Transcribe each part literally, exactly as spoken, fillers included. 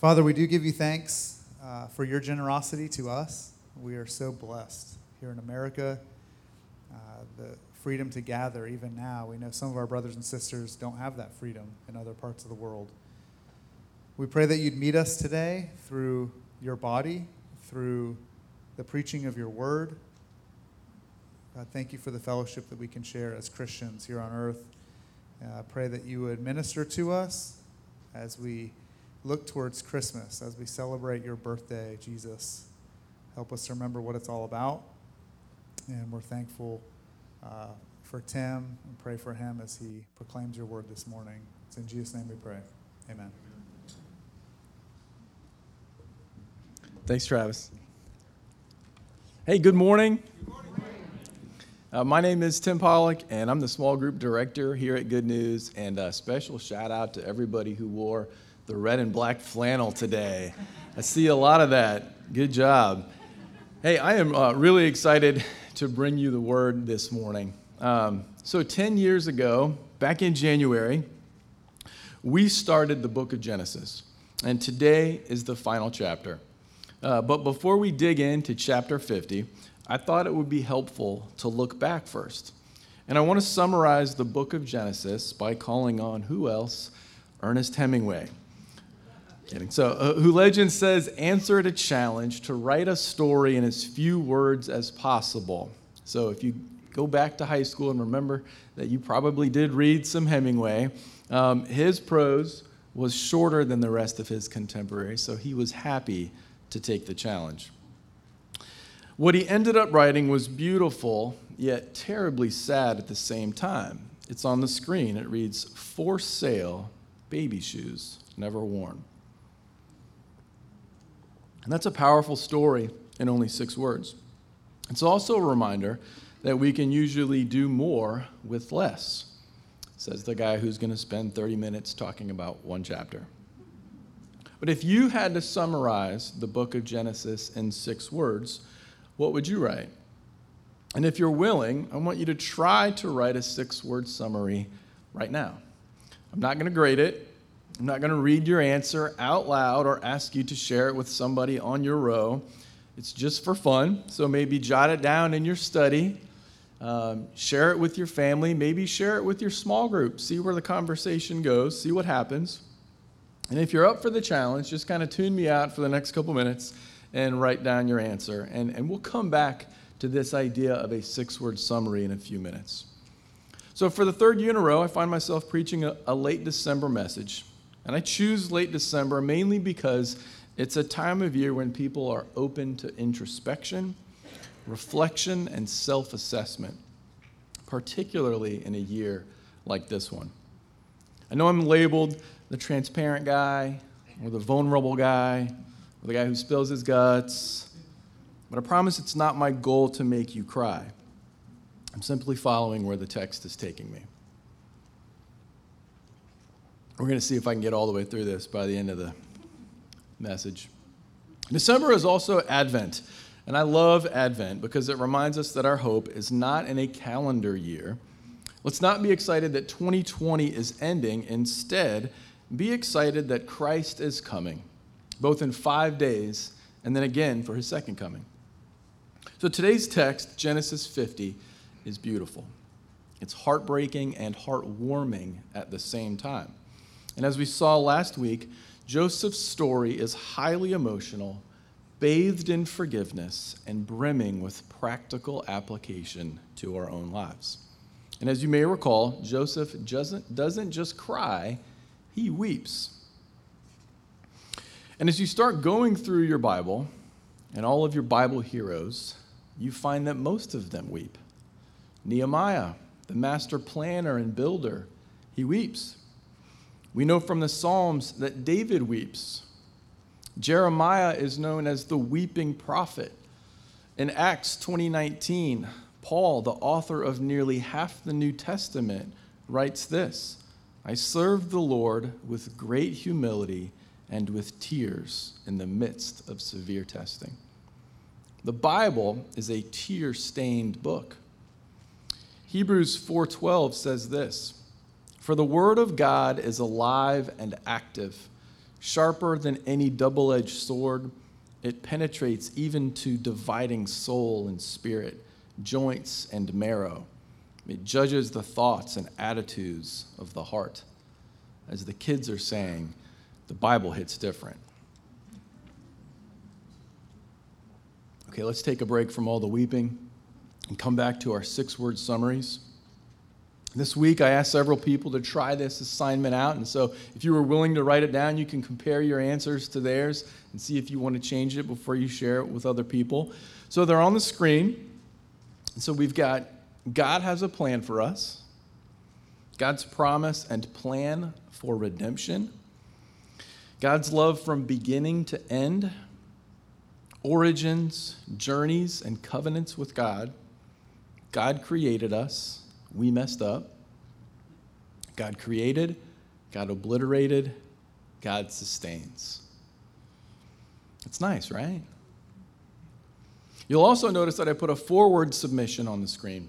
Father, we do give you thanks uh, for your generosity to us. We are so blessed here in America. Uh, the freedom to gather, even now, we know some of our brothers and sisters don't have that freedom in other parts of the world. We pray that you'd meet us today through your body, through the preaching of your word. God, thank you for the fellowship that we can share as Christians here on earth. Uh, pray that you would minister to us as we look towards Christmas, as we celebrate your birthday, Jesus. Help us remember what it's all about. And we're thankful uh, for Tim and pray for him as he proclaims your word this morning. It's in Jesus' name we pray. Amen. Thanks, Travis. Hey, good morning. Good morning. Uh, my name is Tim Pollock, and I'm the small group director here at Good News. And a special shout out to everybody who wore the red and black flannel today. I see a lot of that. Good job. Hey, I am uh, really excited to bring you the word this morning. Um, so ten years ago, back in January, we started the book of Genesis. And today is the final chapter. Uh, but before we dig into chapter fifty, I thought it would be helpful to look back first. And I want to summarize the book of Genesis by calling on who else? Ernest Hemingway. Kidding. So, uh, who legend says answered a challenge to write a story in as few words as possible. So if you go back to high school and remember that you probably did read some Hemingway, um, his prose was shorter than the rest of his contemporaries, so he was happy to take the challenge. What he ended up writing was beautiful, yet terribly sad at the same time. It's on the screen. It reads, "For sale, baby shoes, never worn." And that's a powerful story in only six words. It's also a reminder that we can usually do more with less, says the guy who's going to spend thirty minutes talking about one chapter. But if you had to summarize the book of Genesis in six words, what would you write? And if you're willing, I want you to try to write a six-word summary right now. I'm not going to grade it. I'm not going to read your answer out loud or ask you to share it with somebody on your row. It's just for fun, so maybe jot it down in your study. Um, share it with your family. Maybe share it with your small group. See where the conversation goes. See what happens. And if you're up for the challenge, just kind of tune me out for the next couple minutes and write down your answer. And, and we'll come back to this idea of a six-word summary in a few minutes. So for the third year in a row, I find myself preaching a, a late December message. And I choose late December mainly because it's a time of year when people are open to introspection, reflection, and self-assessment, particularly in a year like this one. I know I'm labeled the transparent guy, or the vulnerable guy, or the guy who spills his guts. But I promise it's not my goal to make you cry. I'm simply following where the text is taking me. We're going to see if I can get all the way through this by the end of the message. December is also Advent. And I love Advent because it reminds us that our hope is not in a calendar year. Let's not be excited that twenty twenty is ending. Instead, be excited that Christ is coming, both in five days and then again for his second coming. So today's text, Genesis fifty, is beautiful. It's heartbreaking and heartwarming at the same time. And as we saw last week, Joseph's story is highly emotional, bathed in forgiveness, and brimming with practical application to our own lives. And as you may recall, Joseph doesn't, doesn't just cry, he weeps. And as you start going through your Bible and all of your Bible heroes, you find that most of them weep. Nehemiah, the master planner and builder, he weeps. We know from the Psalms that David weeps. Jeremiah is known as the weeping prophet. In Acts twenty nineteen, Paul, the author of nearly half the New Testament, writes this, "I served the Lord with great humility and with tears in the midst of severe testing." The Bible is a tear-stained book. Hebrews four twelve says this, "For the word of God is alive and active, sharper than any double-edged sword. It penetrates even to dividing soul and spirit, joints and marrow. It judges the thoughts and attitudes of the heart. As the kids are saying, the Bible hits different. Okay, let's take a break from all the weeping and come back to our six-word summaries. This week, I asked several people to try this assignment out, and so if you were willing to write it down, you can compare your answers to theirs and see if you want to change it before you share it with other people. So they're on the screen. So we've got God has a plan for us, God's promise and plan for redemption, God's love from beginning to end, origins, journeys, and covenants with God, God created us. We messed up. God created, God obliterated, God sustains. It's nice, right? You'll also notice that I put a forward submission on the screen.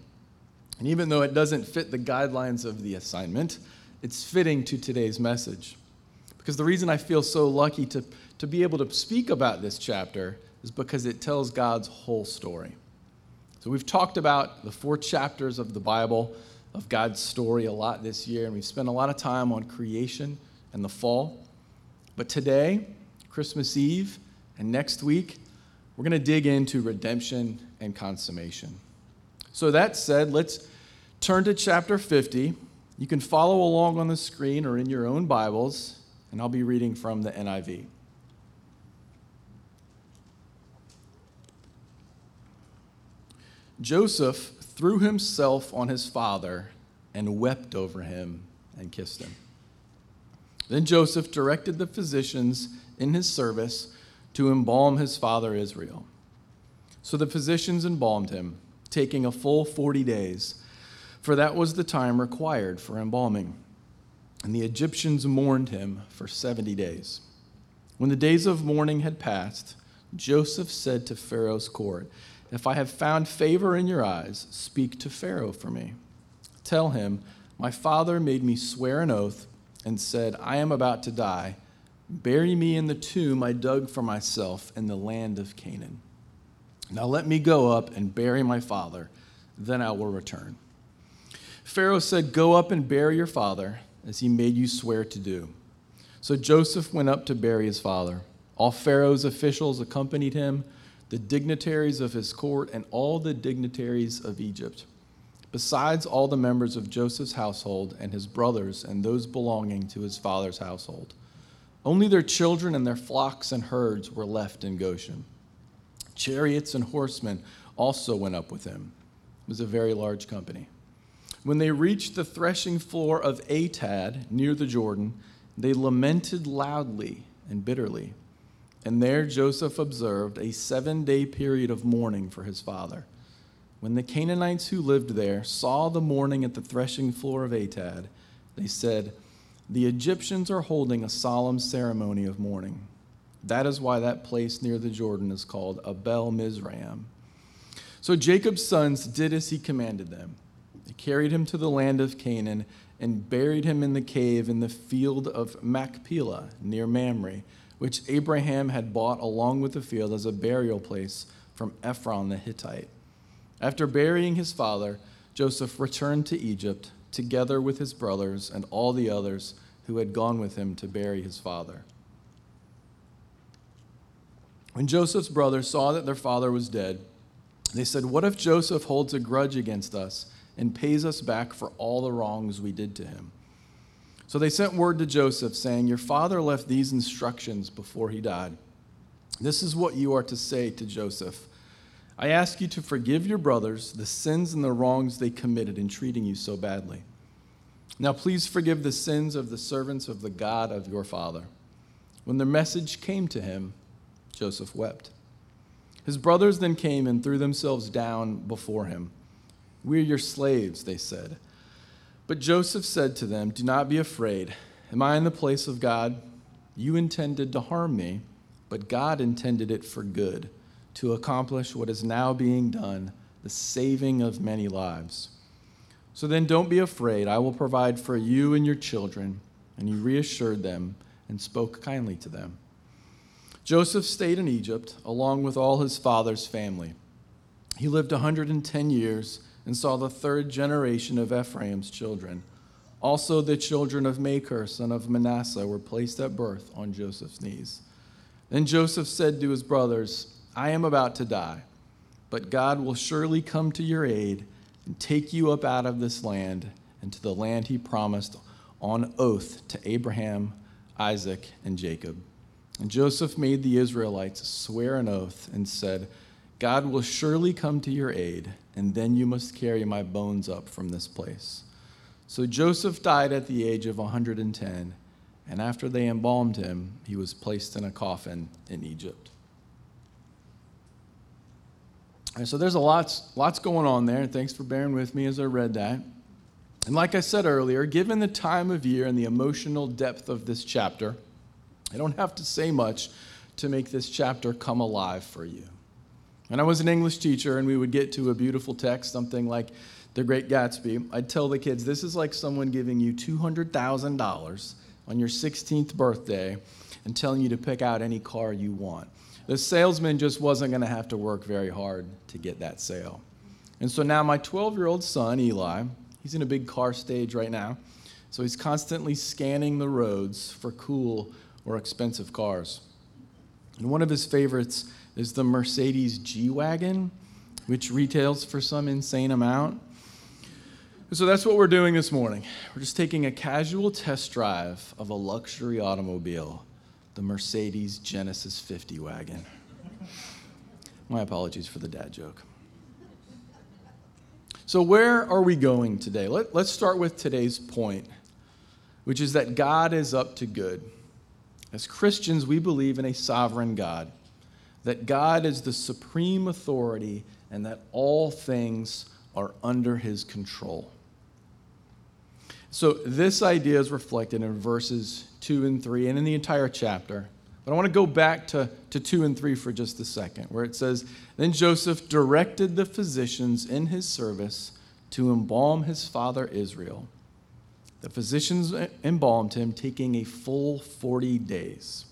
And even though it doesn't fit the guidelines of the assignment, it's fitting to today's message. Because the reason I feel so lucky to, to be able to speak about this chapter is because it tells God's whole story. So we've talked about the four chapters of the Bible, of God's story a lot this year, and we've spent a lot of time on creation and the fall. But today, Christmas Eve, and next week, we're going to dig into redemption and consummation. So that said, let's turn to chapter fifty. You can follow along on the screen or in your own Bibles, and I'll be reading from the N I V. Joseph threw himself on his father and wept over him and kissed him. Then Joseph directed the physicians in his service to embalm his father Israel. So the physicians embalmed him, taking a full forty days, for that was the time required for embalming. And the Egyptians mourned him for seventy days. When the days of mourning had passed, Joseph said to Pharaoh's court, "If I have found favor in your eyes, speak to Pharaoh for me. Tell him, my father made me swear an oath and said, I am about to die. Bury me in the tomb I dug for myself in the land of Canaan. Now let me go up and bury my father, then I will return." Pharaoh said, "Go up and bury your father, as he made you swear to do." So Joseph went up to bury his father. All Pharaoh's officials accompanied him, the dignitaries of his court, and all the dignitaries of Egypt, besides all the members of Joseph's household and his brothers and those belonging to his father's household. Only their children and their flocks and herds were left in Goshen. Chariots and horsemen also went up with him. It was a very large company. When they reached the threshing floor of Atad near the Jordan, they lamented loudly and bitterly. And there Joseph observed a seven-day period of mourning for his father. When the Canaanites who lived there saw the mourning at the threshing floor of Atad, they said, "The Egyptians are holding a solemn ceremony of mourning. That is why that place near the Jordan is called Abel Mizraim." So Jacob's sons did as he commanded them. They carried him to the land of Canaan and buried him in the cave in the field of Machpelah near Mamre, which Abraham had bought along with the field as a burial place from Ephron the Hittite. After burying his father, Joseph returned to Egypt, together with his brothers and all the others who had gone with him to bury his father. When Joseph's brothers saw that their father was dead, they said, "What if Joseph holds a grudge against us and pays us back for all the wrongs we did to him?" So they sent word to Joseph, saying, "Your father left these instructions before he died. This is what you are to say to Joseph. I ask you to forgive your brothers the sins and the wrongs they committed in treating you so badly. Now please forgive the sins of the servants of the God of your father." When the message came to him, Joseph wept. His brothers then came and threw themselves down before him. "We are your slaves," they said. But Joseph said to them, "Do not be afraid. Am I in the place of God? You intended to harm me, but God intended it for good, to accomplish what is now being done, the saving of many lives. So then don't be afraid. I will provide for you and your children." And he reassured them, and spoke kindly to them. Joseph stayed in Egypt, along with all his father's family. He lived one hundred ten years and saw the third generation of Ephraim's children. Also the children of Machir, son of Manasseh, were placed at birth on Joseph's knees. Then Joseph said to his brothers, I am about to die, but God will surely come to your aid and take you up out of this land and to the land he promised on oath to Abraham, Isaac, and Jacob. And Joseph made the Israelites swear an oath and said, God will surely come to your aid, and then you must carry my bones up from this place. So Joseph died at the age of one hundred ten, and after they embalmed him, he was placed in a coffin in Egypt. And so there's a lot, lots going on there, and thanks for bearing with me as I read that. And like I said earlier, given the time of year and the emotional depth of this chapter, I don't have to say much to make this chapter come alive for you. And I was an English teacher, and we would get to a beautiful text, something like The Great Gatsby. I'd tell the kids, this is like someone giving you two hundred thousand dollars on your sixteenth birthday and telling you to pick out any car you want. The salesman just wasn't going to have to work very hard to get that sale. And so now my twelve-year-old son, Eli, he's in a big car stage right now, so he's constantly scanning the roads for cool or expensive cars. And one of his favorites is the Mercedes G-Wagon, which retails for some insane amount. And so that's what we're doing this morning. We're just taking a casual test drive of a luxury automobile, the Mercedes Genesis fifty wagon. My apologies for the dad joke. So where are we going today? Let, let's start with today's point, which is that God is up to good. As Christians, we believe in a sovereign God, that God is the supreme authority and that all things are under his control. So this idea is reflected in verses two and three and in the entire chapter. But I want to go back to, to two and three for just a second, where it says, Then Joseph directed the physicians in his service to embalm his father Israel. The physicians embalmed him, taking a full forty days.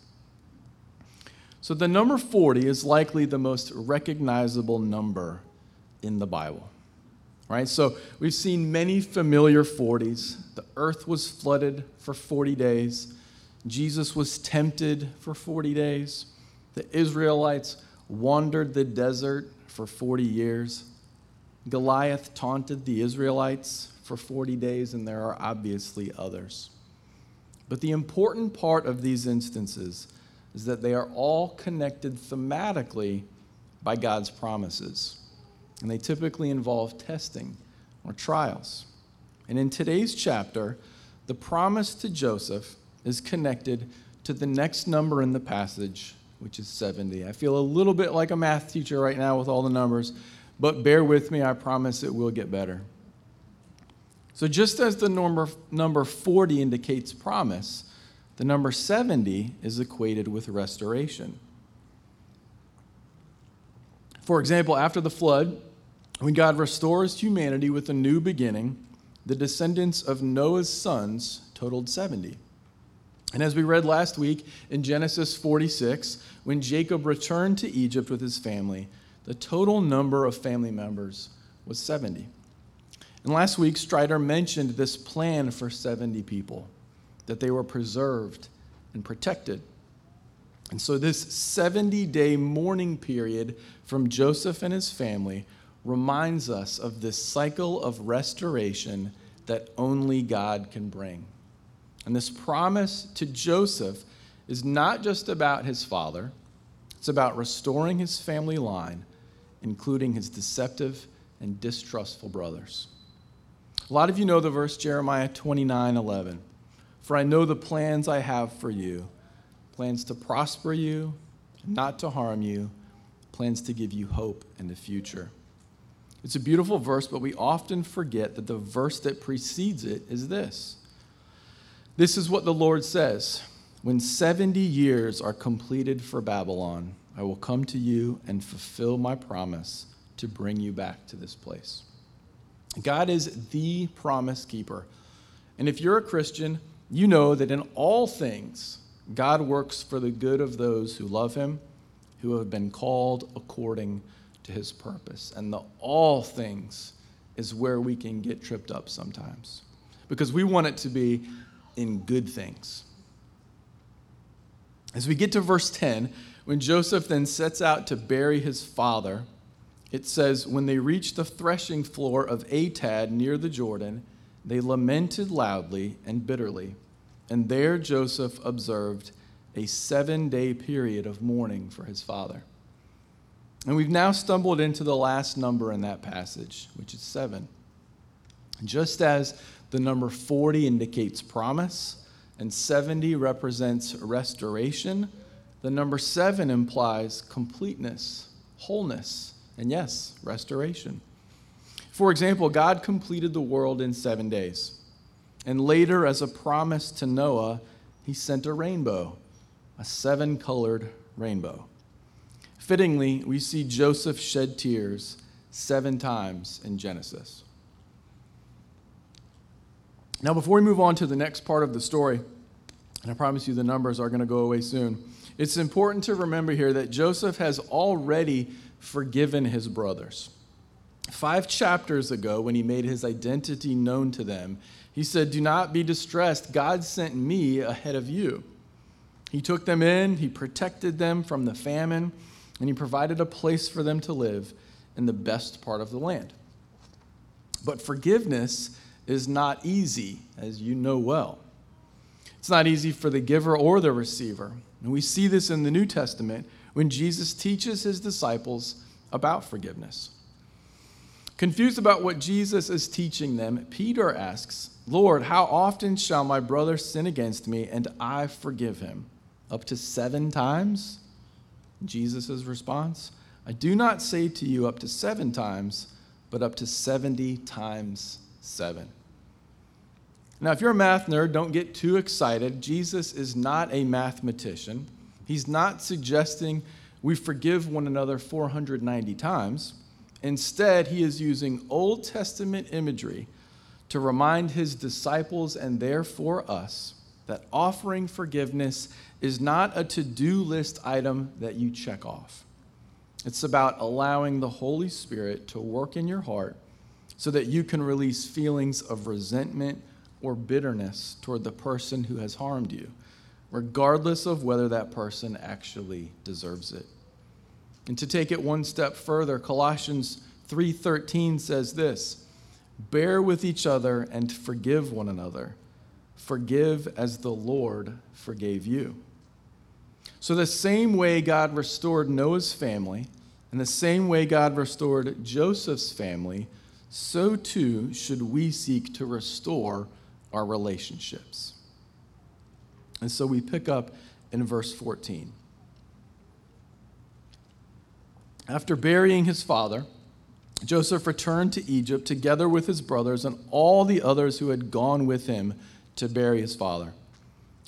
So the number forty is likely the most recognizable number in the Bible. Right? So we've seen many familiar forties. The earth was flooded for forty days. Jesus was tempted for forty days. The Israelites wandered the desert for forty years. Goliath taunted the Israelites for forty days, and there are obviously others. But the important part of these instances is that they are all connected thematically by God's promises. And they typically involve testing or trials. And in today's chapter, the promise to Joseph is connected to the next number in the passage, which is seventy. I feel a little bit like a math teacher right now with all the numbers, but bear with me, I promise it will get better. So just as the number, number forty indicates promise, the number seventy is equated with restoration. For example, after the flood, when God restores humanity with a new beginning, the descendants of Noah's sons totaled seventy. And as we read last week in Genesis forty-six, when Jacob returned to Egypt with his family, the total number of family members was seventy. And last week, Strider mentioned this plan for seventy people, that they were preserved and protected. And so this seventy-day mourning period from Joseph and his family reminds us of this cycle of restoration that only God can bring. And this promise to Joseph is not just about his father. It's about restoring his family line, including his deceptive and distrustful brothers. A lot of you know the verse Jeremiah twenty-nine eleven. For I know the plans I have for you, plans to prosper you, not to harm you, plans to give you hope in the future. It's a beautiful verse, but we often forget that the verse that precedes it is this. This is what the Lord says. When seventy years are completed for Babylon, I will come to you and fulfill my promise to bring you back to this place. God is the promise keeper. And if you're a Christian, you know that in all things, God works for the good of those who love him, who have been called according to his purpose. And the all things is where we can get tripped up sometimes, because we want it to be in good things. As we get to verse ten, when Joseph then sets out to bury his father, it says, when they reached the threshing floor of Atad near the Jordan, they lamented loudly and bitterly. And there Joseph observed a seven-day period of mourning for his father. And we've now stumbled into the last number in that passage, which is seven. Just as the number forty indicates promise, and seventy represents restoration, the number seven implies completeness, wholeness, and yes, restoration. For example, God completed the world in seven days. And later, as a promise to Noah, he sent a rainbow, a seven-colored rainbow. Fittingly, we see Joseph shed tears seven times in Genesis. Now, before we move on to the next part of the story, and I promise you the numbers are going to go away soon, it's important to remember here that Joseph has already forgiven his brothers. Five chapters ago, when he made his identity known to them, he said, "Do not be distressed. God sent me ahead of you." He took them in, he protected them from the famine, and he provided a place for them to live in the best part of the land. But forgiveness is not easy, as you know well. It's not easy for the giver or the receiver. And we see this in the New Testament when Jesus teaches his disciples about forgiveness. Confused about what Jesus is teaching them, Peter asks, "Lord, how often shall my brother sin against me and I forgive him? Up to seven times?" Jesus' response, "I do not say to you up to seven times, but up to seventy times seven." Now, if you're a math nerd, don't get too excited. Jesus is not a mathematician. He's not suggesting we forgive one another four hundred ninety times. Instead, he is using Old Testament imagery to remind his disciples and therefore us that offering forgiveness is not a to-do list item that you check off. It's about allowing the Holy Spirit to work in your heart so that you can release feelings of resentment or bitterness toward the person who has harmed you, regardless of whether that person actually deserves it. And to take it one step further, Colossians three thirteen says this, "Bear with each other and forgive one another. Forgive as the Lord forgave you." So the same way God restored Noah's family, and the same way God restored Joseph's family, so too should we seek to restore our relationships. And so we pick up in verse fourteen. After burying his father, Joseph returned to Egypt together with his brothers and all the others who had gone with him to bury his father.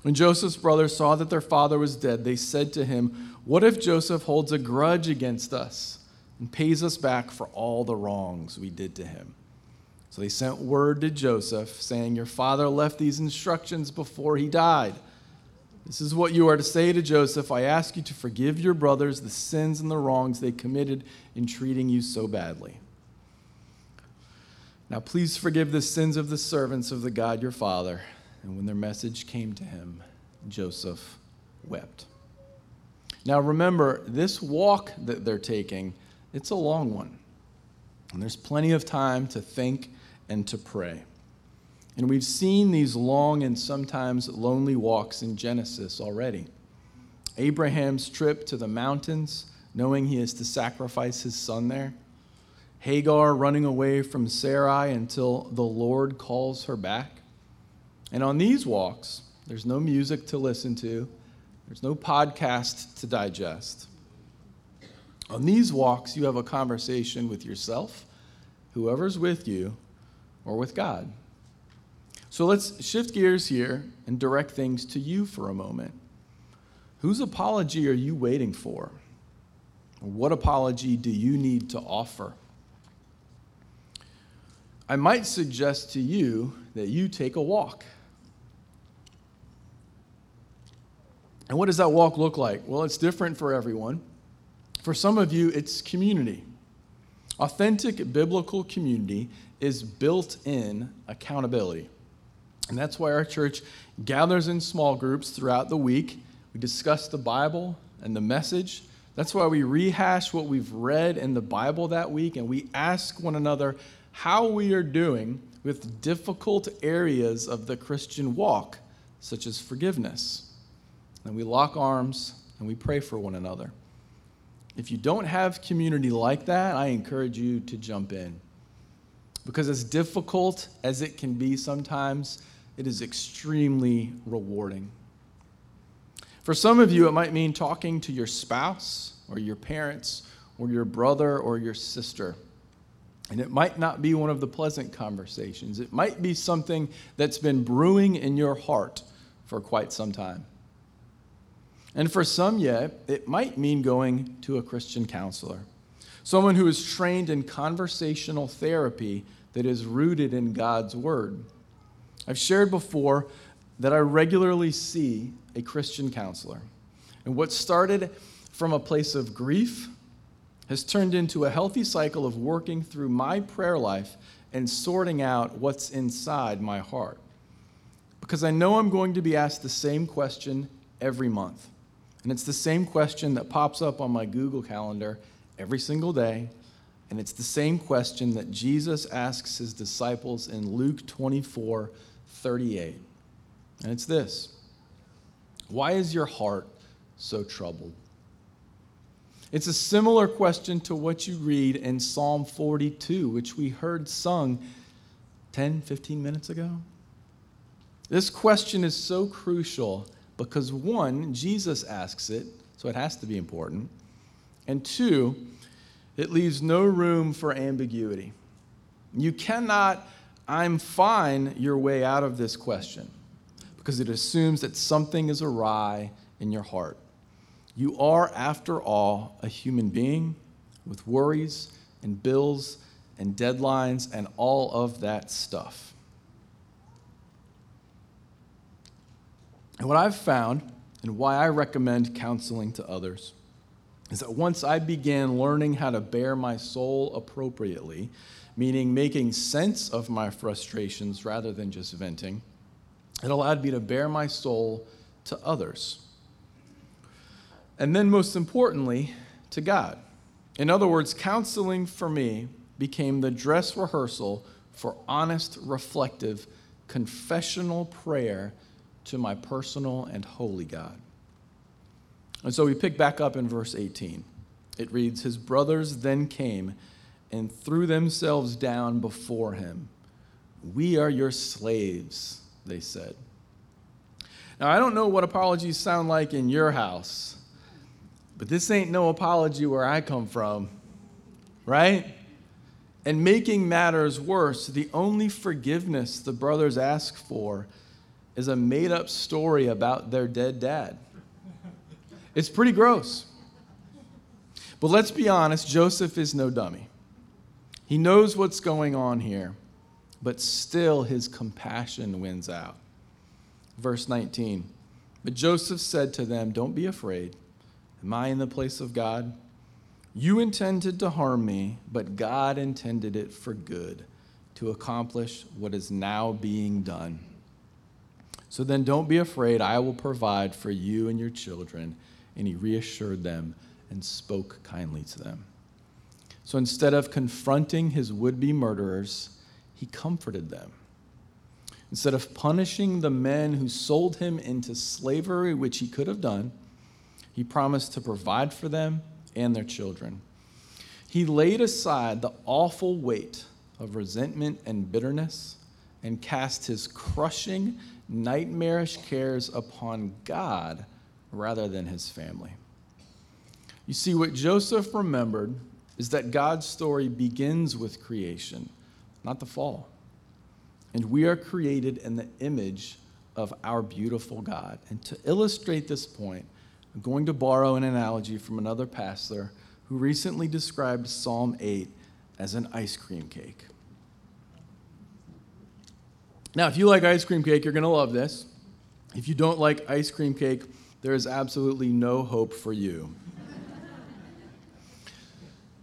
When Joseph's brothers saw that their father was dead, they said to him, "What if Joseph holds a grudge against us and pays us back for all the wrongs we did to him?" So they sent word to Joseph, saying, "Your father left these instructions before he died. This is what you are to say to Joseph. I ask you to forgive your brothers the sins and the wrongs they committed in treating you so badly. Now please forgive the sins of the servants of the God your father." And when their message came to him, Joseph wept. Now remember, this walk that they're taking, it's a long one. And there's plenty of time to think and to pray. And we've seen these long and sometimes lonely walks in Genesis already. Abraham's trip to the mountains, knowing he is to sacrifice his son there. Hagar running away from Sarai until the Lord calls her back. And on these walks, there's no music to listen to. There's no podcast to digest. On these walks, you have a conversation with yourself, whoever's with you, or with God. So let's shift gears here and direct things to you for a moment. Whose apology are you waiting for? What apology do you need to offer? I might suggest to you that you take a walk. And what does that walk look like? Well, it's different for everyone. For some of you, it's community. Authentic biblical community is built-in accountability. And that's why our church gathers in small groups throughout the week. We discuss the Bible and the message. That's why we rehash what we've read in the Bible that week, and we ask one another how we are doing with difficult areas of the Christian walk, such as forgiveness. And we lock arms and we pray for one another. If you don't have community like that, I encourage you to jump in. Because as difficult as it can be sometimes, it is extremely rewarding. For some of you, it might mean talking to your spouse or your parents or your brother or your sister. And it might not be one of the pleasant conversations. It might be something that's been brewing in your heart for quite some time. And for some yet, it might mean going to a Christian counselor, someone who is trained in conversational therapy that is rooted in God's word. I've shared before that I regularly see a Christian counselor. And what started from a place of grief has turned into a healthy cycle of working through my prayer life and sorting out what's inside my heart. Because I know I'm going to be asked the same question every month. And it's the same question that pops up on my Google Calendar every single day. And it's the same question that Jesus asks his disciples in Luke twenty-four thirty-eight. And it's this: why is your heart so troubled? It's a similar question to what you read in Psalm forty-two, which we heard sung ten, fifteen minutes ago. This question is so crucial because, one, Jesus asks it, so it has to be important. And two, it leaves no room for ambiguity. You cannot "I'm fine" your way out of this question, because it assumes that something is awry in your heart. You are, after all, a human being with worries and bills and deadlines and all of that stuff. And what I've found, and why I recommend counseling to others, is that once I began learning how to bear my soul appropriately, meaning making sense of my frustrations rather than just venting, it allowed me to bear my soul to others. And then, most importantly, to God. In other words, counseling for me became the dress rehearsal for honest, reflective, confessional prayer to my personal and holy God. And so we pick back up in verse eighteen. It reads, "His brothers then came and threw themselves down before him. 'We are your slaves,' they said." Now, I don't know what apologies sound like in your house, but this ain't no apology where I come from, right? And making matters worse, the only forgiveness the brothers ask for is a made-up story about their dead dad. It's pretty gross. But let's be honest, Joseph is no dummy. He knows what's going on here, but still his compassion wins out. Verse nineteen, "But Joseph said to them, 'Don't be afraid. Am I in the place of God? You intended to harm me, but God intended it for good, to accomplish what is now being done. So then don't be afraid. I will provide for you and your children.' And he reassured them and spoke kindly to them." So instead of confronting his would-be murderers, he comforted them. Instead of punishing the men who sold him into slavery, which he could have done, he promised to provide for them and their children. He laid aside the awful weight of resentment and bitterness and cast his crushing, nightmarish cares upon God rather than his family. You see, what Joseph remembered is that God's story begins with creation, not the fall. And we are created in the image of our beautiful God. And to illustrate this point, I'm going to borrow an analogy from another pastor who recently described Psalm eight as an ice cream cake. Now, if you like ice cream cake, you're going to love this. If you don't like ice cream cake, there is absolutely no hope for you.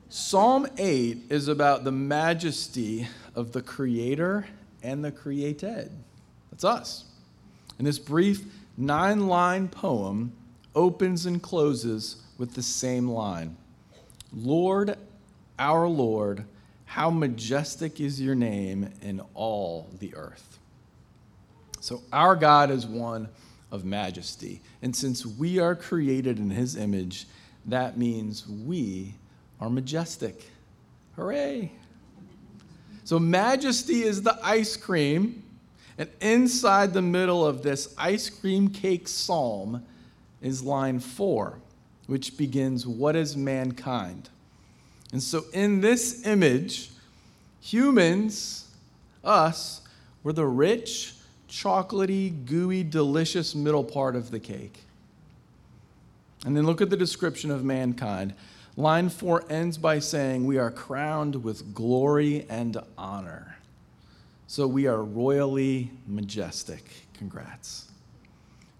Psalm eight is about the majesty of the Creator and the created. That's us. And this brief nine-line poem opens and closes with the same line. Lord, our Lord, how majestic is your name in all the earth. So our God is one of majesty. And since we are created in his image, that means we are majestic. Hooray! So majesty is the ice cream. And inside the middle of this ice cream cake psalm is line four, which begins, what is mankind? And so in this image, humans, us, were the rich, chocolatey, gooey, delicious middle part of the cake. And then look at the description of mankind. Line four ends by saying, we are crowned with glory and honor. So we are royally majestic. Congrats.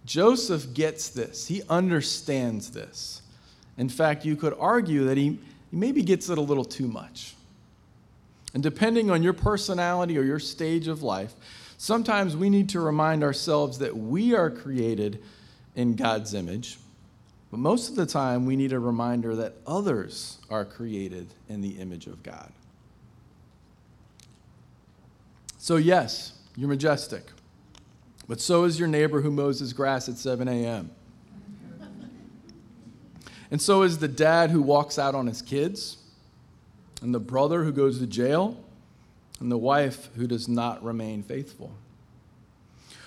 Joseph gets this. He understands this. In fact, you could argue that he maybe gets it a little too much. And depending on your personality or your stage of life, sometimes we need to remind ourselves that we are created in God's image. But most of the time, we need a reminder that others are created in the image of God. So yes, you're majestic, but so is your neighbor who mows his grass at seven a.m. And so is the dad who walks out on his kids, and the brother who goes to jail, and the wife who does not remain faithful.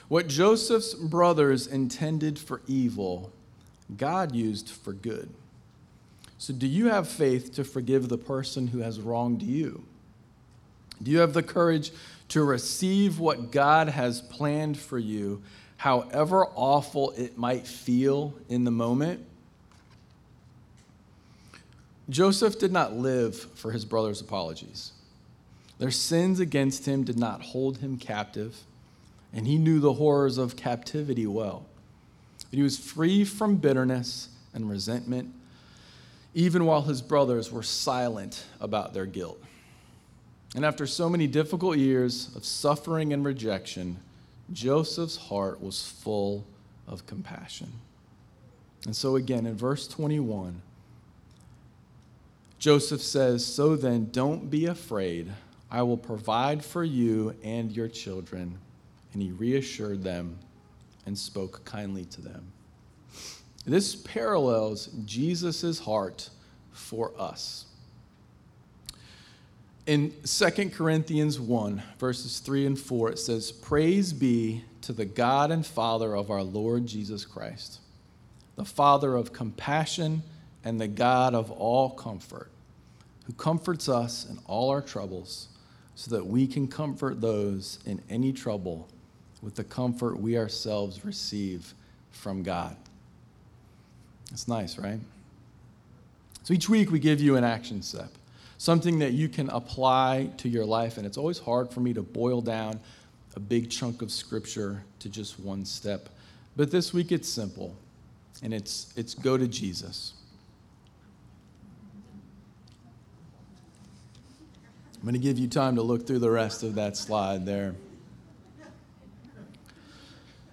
What Joseph's brothers intended for evil, God used for good. So do you have faith to forgive the person who has wronged you? Do you have the courage to receive what God has planned for you, however awful it might feel in the moment? Joseph did not live for his brother's apologies. Their sins against him did not hold him captive, and he knew the horrors of captivity well. But he was free from bitterness and resentment, even while his brothers were silent about their guilt. And after so many difficult years of suffering and rejection, Joseph's heart was full of compassion. And so again, in verse twenty-one, Joseph says, so then, don't be afraid. I will provide for you and your children. And he reassured them and spoke kindly to them. This parallels Jesus' heart for us. In Second Corinthians one, verses three and four, it says, praise be to the God and Father of our Lord Jesus Christ, the Father of compassion and the God of all comfort, who comforts us in all our troubles so that we can comfort those in any trouble with the comfort we ourselves receive from God. That's nice, right? So each week we give you an action step, something that you can apply to your life. And it's always hard for me to boil down a big chunk of scripture to just one step. But this week it's simple, and it's it's go to Jesus. I'm going to give you time to look through the rest of that slide there.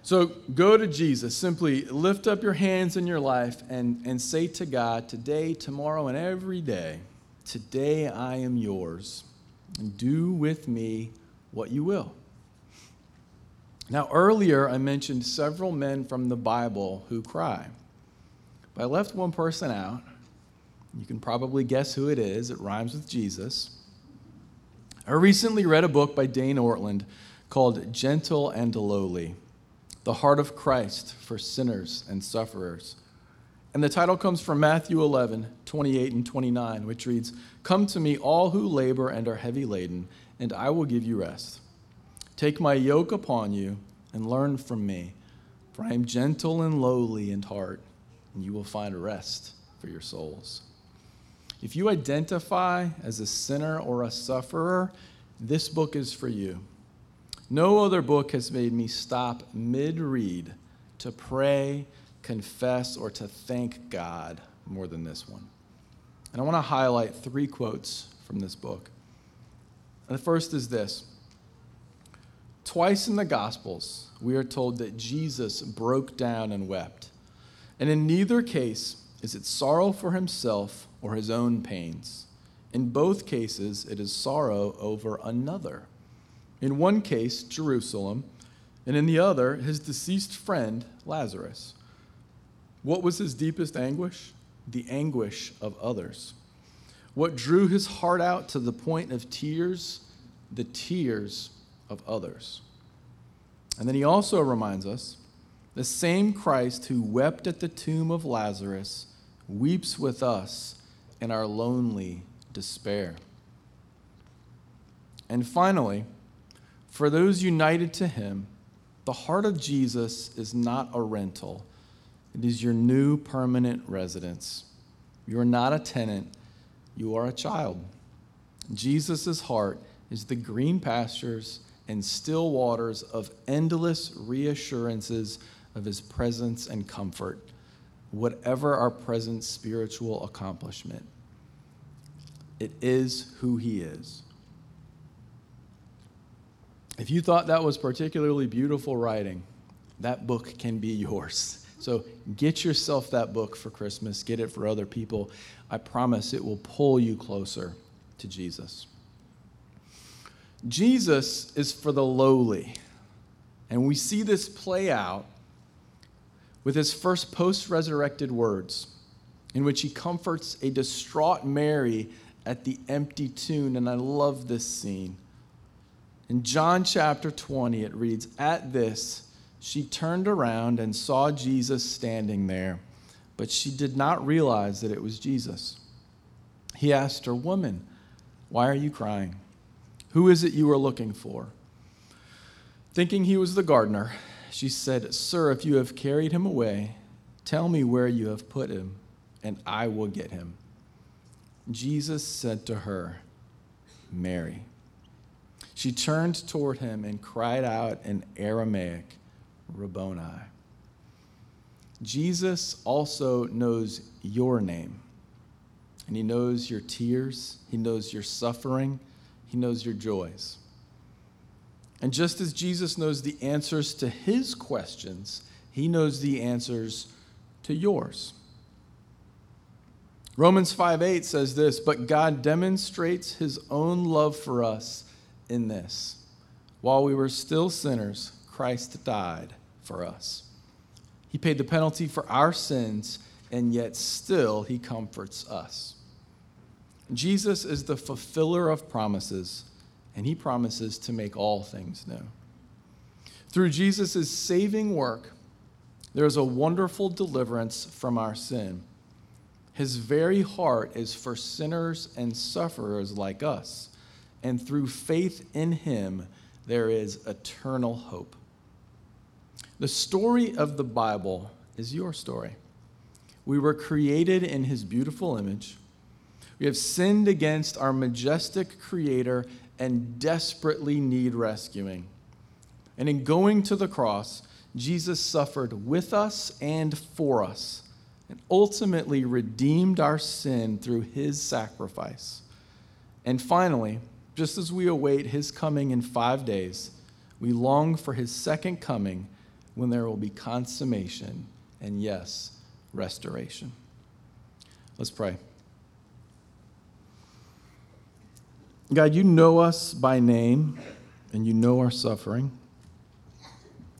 So go to Jesus. Simply lift up your hands in your life and, and say to God, today, tomorrow, and every day, today I am yours, and do with me what you will. Now, earlier I mentioned several men from the Bible who cry. But I left one person out. You can probably guess who it is. It rhymes with Jesus. I recently read a book by Dane Ortlund called Gentle and Lowly, The Heart of Christ for Sinners and Sufferers. And the title comes from Matthew eleven, twenty-eight and twenty-nine, which reads, come to me, all who labor and are heavy laden, and I will give you rest. Take my yoke upon you and learn from me, for I am gentle and lowly in heart, and you will find rest for your souls. If you identify as a sinner or a sufferer, this book is for you. No other book has made me stop mid-read to pray, confess or to thank God more than this one. And I want to highlight three quotes from this book. And the first is this. Twice in the Gospels, we are told that Jesus broke down and wept. And in neither case is it sorrow for himself or his own pains. In both cases, it is sorrow over another. In one case, Jerusalem, and in the other, his deceased friend, Lazarus. What was his deepest anguish? The anguish of others. What drew his heart out to the point of tears? The tears of others. And then he also reminds us, the same Christ who wept at the tomb of Lazarus weeps with us in our lonely despair. And finally, for those united to him, the heart of Jesus is not a rental. It is your new permanent residence. You are not a tenant. You are a child. Jesus' heart is the green pastures and still waters of endless reassurances of his presence and comfort, whatever our present spiritual accomplishment. It is who he is. If you thought that was particularly beautiful writing, that book can be yours. So get yourself that book for Christmas. Get it for other people. I promise it will pull you closer to Jesus. Jesus is for the lowly. And we see this play out with his first post-resurrected words, in which he comforts a distraught Mary at the empty tomb. And I love this scene. In John chapter twenty, it reads, "At this, she turned around and saw Jesus standing there, but she did not realize that it was Jesus. He asked her, 'Woman, why are you crying? Who is it you are looking for?' Thinking he was the gardener, she said, 'Sir, if you have carried him away, tell me where you have put him, and I will get him.' Jesus said to her, 'Mary.' She turned toward him and cried out in Aramaic, 'Rabboni.'" Jesus also knows your name, and he knows your tears, he knows your suffering, he knows your joys. And just as Jesus knows the answers to his questions, he knows the answers to yours. Romans five eight says this, "But God demonstrates his own love for us in this. While we were still sinners, Christ died for us." He paid the penalty for our sins, and yet still he comforts us. Jesus is the fulfiller of promises, and he promises to make all things new. Through Jesus' saving work, there is a wonderful deliverance from our sin. His very heart is for sinners and sufferers like us, and through faith in him, there is eternal hope. The story of the Bible is your story. We were created in his beautiful image. We have sinned against our majestic creator and desperately need rescuing. And in going to the cross, Jesus suffered with us and for us, and ultimately redeemed our sin through his sacrifice. And finally, just as we await his coming in five days, we long for his second coming, when there will be consummation and, yes, restoration. Let's pray. God, you know us by name, and you know our suffering.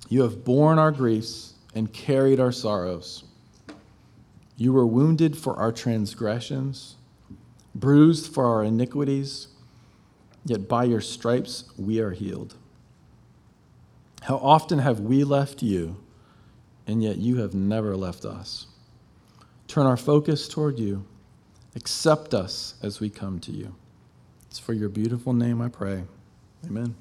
You have borne our griefs and carried our sorrows. You were wounded for our transgressions, bruised for our iniquities, yet by your stripes we are healed. How often have we left you, and yet you have never left us. Turn our focus toward you. Accept us as we come to you. It's for your beautiful name I pray. Amen.